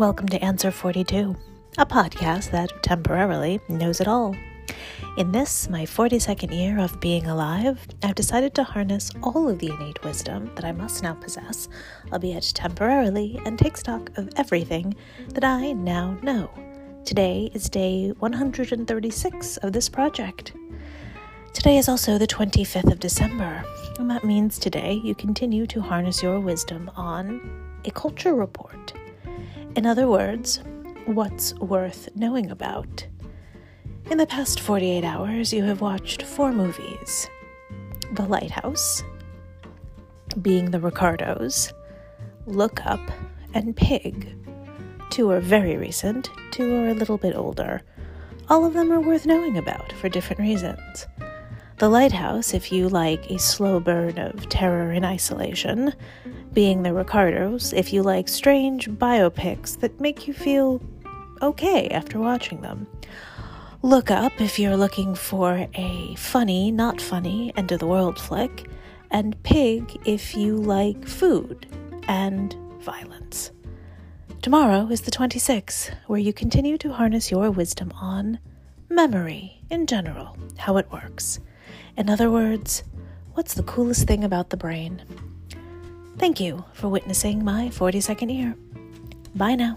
welcome to Answer 42, a podcast that temporarily knows it all. In this, my 42nd year of being alive, I've decided to harness all of the innate wisdom that I must now possess, albeit temporarily, and take stock of everything that I now know. Today is day 136 of this project. Today is also the 25th of December, and that means today you continue to harness your wisdom on a culture report. In other words, what's worth knowing about. In the past 48 hours, you have watched 4 movies: The Lighthouse, Being the Ricardos, Look Up, and Pig. 2 are very recent, 2 are a little bit older. All of them are worth knowing about for different reasons. The Lighthouse, if you like a slow burn of terror in isolation. Being the Ricardos, if you like strange biopics that make you feel okay after watching them. Look Up if you're looking for a funny, not funny, end-of-the-world flick, and Pig if you like food and violence. Tomorrow is the 26th, where you continue to harness your wisdom on memory in general, how it works. In other words, what's the coolest thing about the brain? Thank you for witnessing my 42nd year. Bye now.